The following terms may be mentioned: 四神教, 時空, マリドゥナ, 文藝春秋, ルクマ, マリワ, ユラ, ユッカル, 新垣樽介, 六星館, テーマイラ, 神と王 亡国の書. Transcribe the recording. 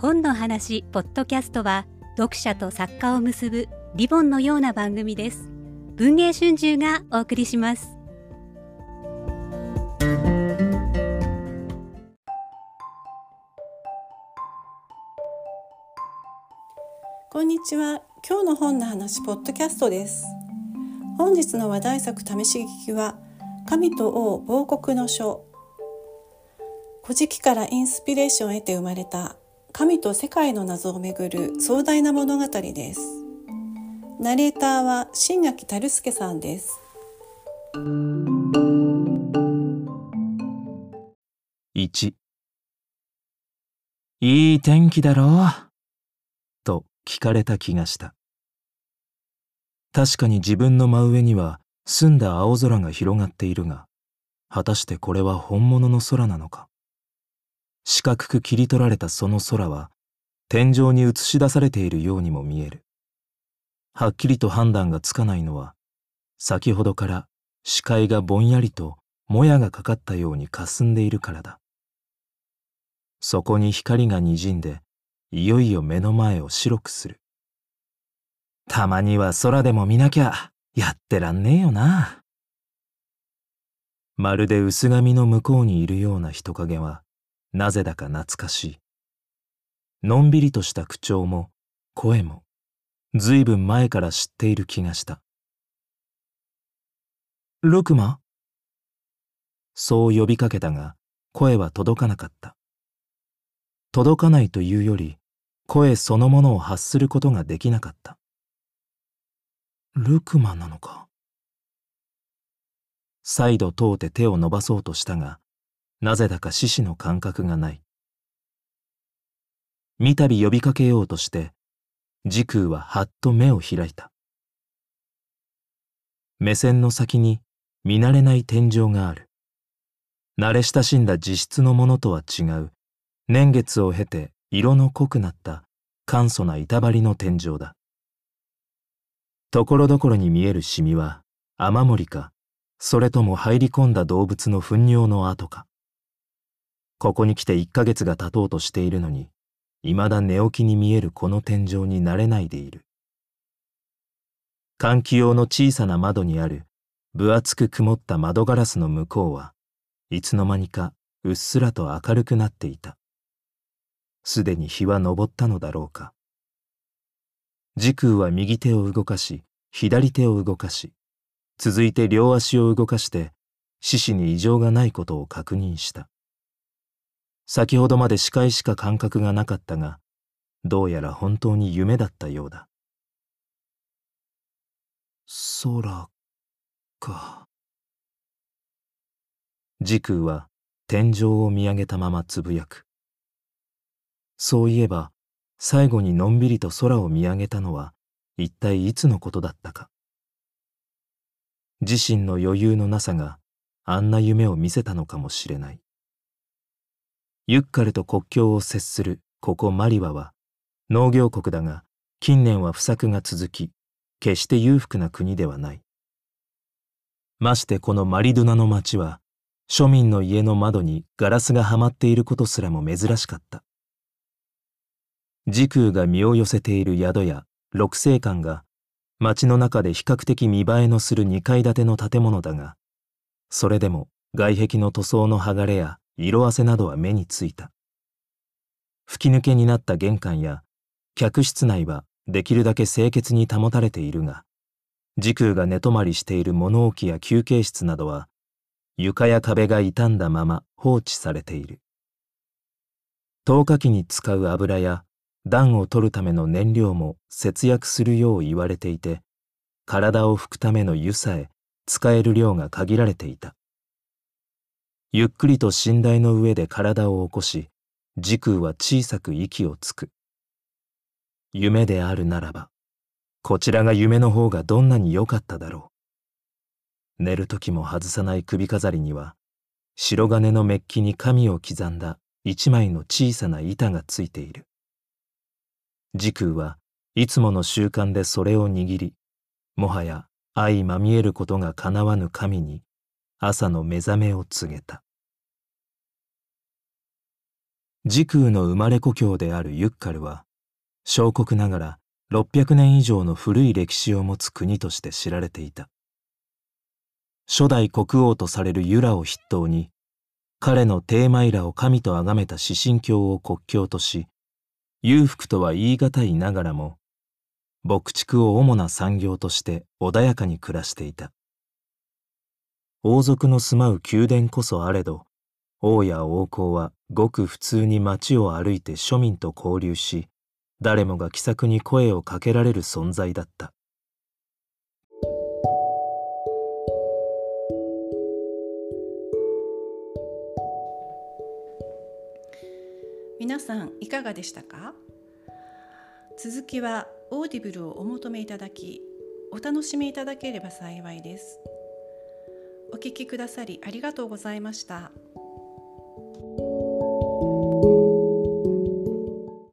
本の話ポッドキャストは読者と作家を結ぶリボンのような番組です。文藝春秋がお送りします。こんにちは。今日の本の話ポッドキャストです。本日の話題作試し聞きは神と王亡国の書。古事記からインスピレーションを得て生まれた神と世界の謎をめぐる壮大な物語です。ナレーターは新垣樽介さんです。1、いい天気だろうと聞かれた気がした。確かに自分の真上には澄んだ青空が広がっているが、果たしてこれは本物の空なのか。四角く切り取られたその空は天井に映し出されているようにも見える。はっきりと判断がつかないのは、先ほどから視界がぼんやりともやがかかったように霞んでいるからだ。そこに光が滲んで、いよいよ目の前を白くする。たまには空でも見なきゃやってらんねえよな。まるで薄紙の向こうにいるような人影は、なぜだか懐かしい。のんびりとした口調も声も、ずいぶん前から知っている気がした。ルクマ？そう呼びかけたが、声は届かなかった。届かないというより、声そのものを発することができなかった。ルクマなのか。再度問うて手を伸ばそうとしたが、なぜだか四肢の感覚がない。三度呼びかけようとして、時空ははっと目を開いた。目線の先に見慣れない天井がある。慣れ親しんだ地質のものとは違う、年月を経て色の濃くなった簡素な板張りの天井だ。ところどころに見えるシミは雨漏りか、それとも入り込んだ動物の糞尿の跡か。ここに来て1ヶ月が経とうとしているのに、未だ寝起きに見えるこの天井に慣れないでいる。換気用の小さな窓にある分厚く曇った窓ガラスの向こうは、いつの間にかうっすらと明るくなっていた。すでに日は昇ったのだろうか。時空は右手を動かし、左手を動かし、続いて両足を動かして、四肢に異常がないことを確認した。先ほどまで視界しか感覚がなかったが、どうやら本当に夢だったようだ。空か。時空は天井を見上げたままつぶやく。そういえば、最後にのんびりと空を見上げたのは、一体いつのことだったか。自身の余裕のなさがあんな夢を見せたのかもしれない。ユッカルと国境を接するここマリワは農業国だが、近年は不作が続き、決して裕福な国ではない。ましてこのマリドゥナの町は、庶民の家の窓にガラスがはまっていることすらも珍しかった。時空が身を寄せている宿や六星館が、町の中で比較的見栄えのする2階建ての建物だが、それでも外壁の塗装の剥がれや色あせなどは目についた。吹き抜けになった玄関や客室内はできるだけ清潔に保たれているが、時空が寝泊まりしている物置や休憩室などは、床や壁が傷んだまま放置されている。灯火器に使う油や暖を取るための燃料も節約するよう言われていて、体を拭くための湯さえ使える量が限られていた。ゆっくりと寝台の上で体を起こし、時空は小さく息をつく。夢であるならば、こちらが夢の方がどんなに良かっただろう。寝る時も外さない首飾りには、白金のメッキに紙を刻んだ一枚の小さな板がついている。時空はいつもの習慣でそれを握り、もはや相まみえることがかなわぬ神に朝の目覚めを告げた。時空の生まれ故郷であるユッカルは、小国ながら600年以上の古い歴史を持つ国として知られていた。初代国王とされるユラを筆頭に、彼のテーマイラを神と崇めた四神教を国教とし、裕福とは言い難いながらも、牧畜を主な産業として穏やかに暮らしていた。王族の住まう宮殿こそあれど、王や王侯はごく普通に街を歩いて庶民と交流し、誰もが気さくに声をかけられる存在だった。皆さんいかがでしたか？続きはオーディブルをお求めいただき、お楽しみいただければ幸いです。お聞きくださりありがとうございました。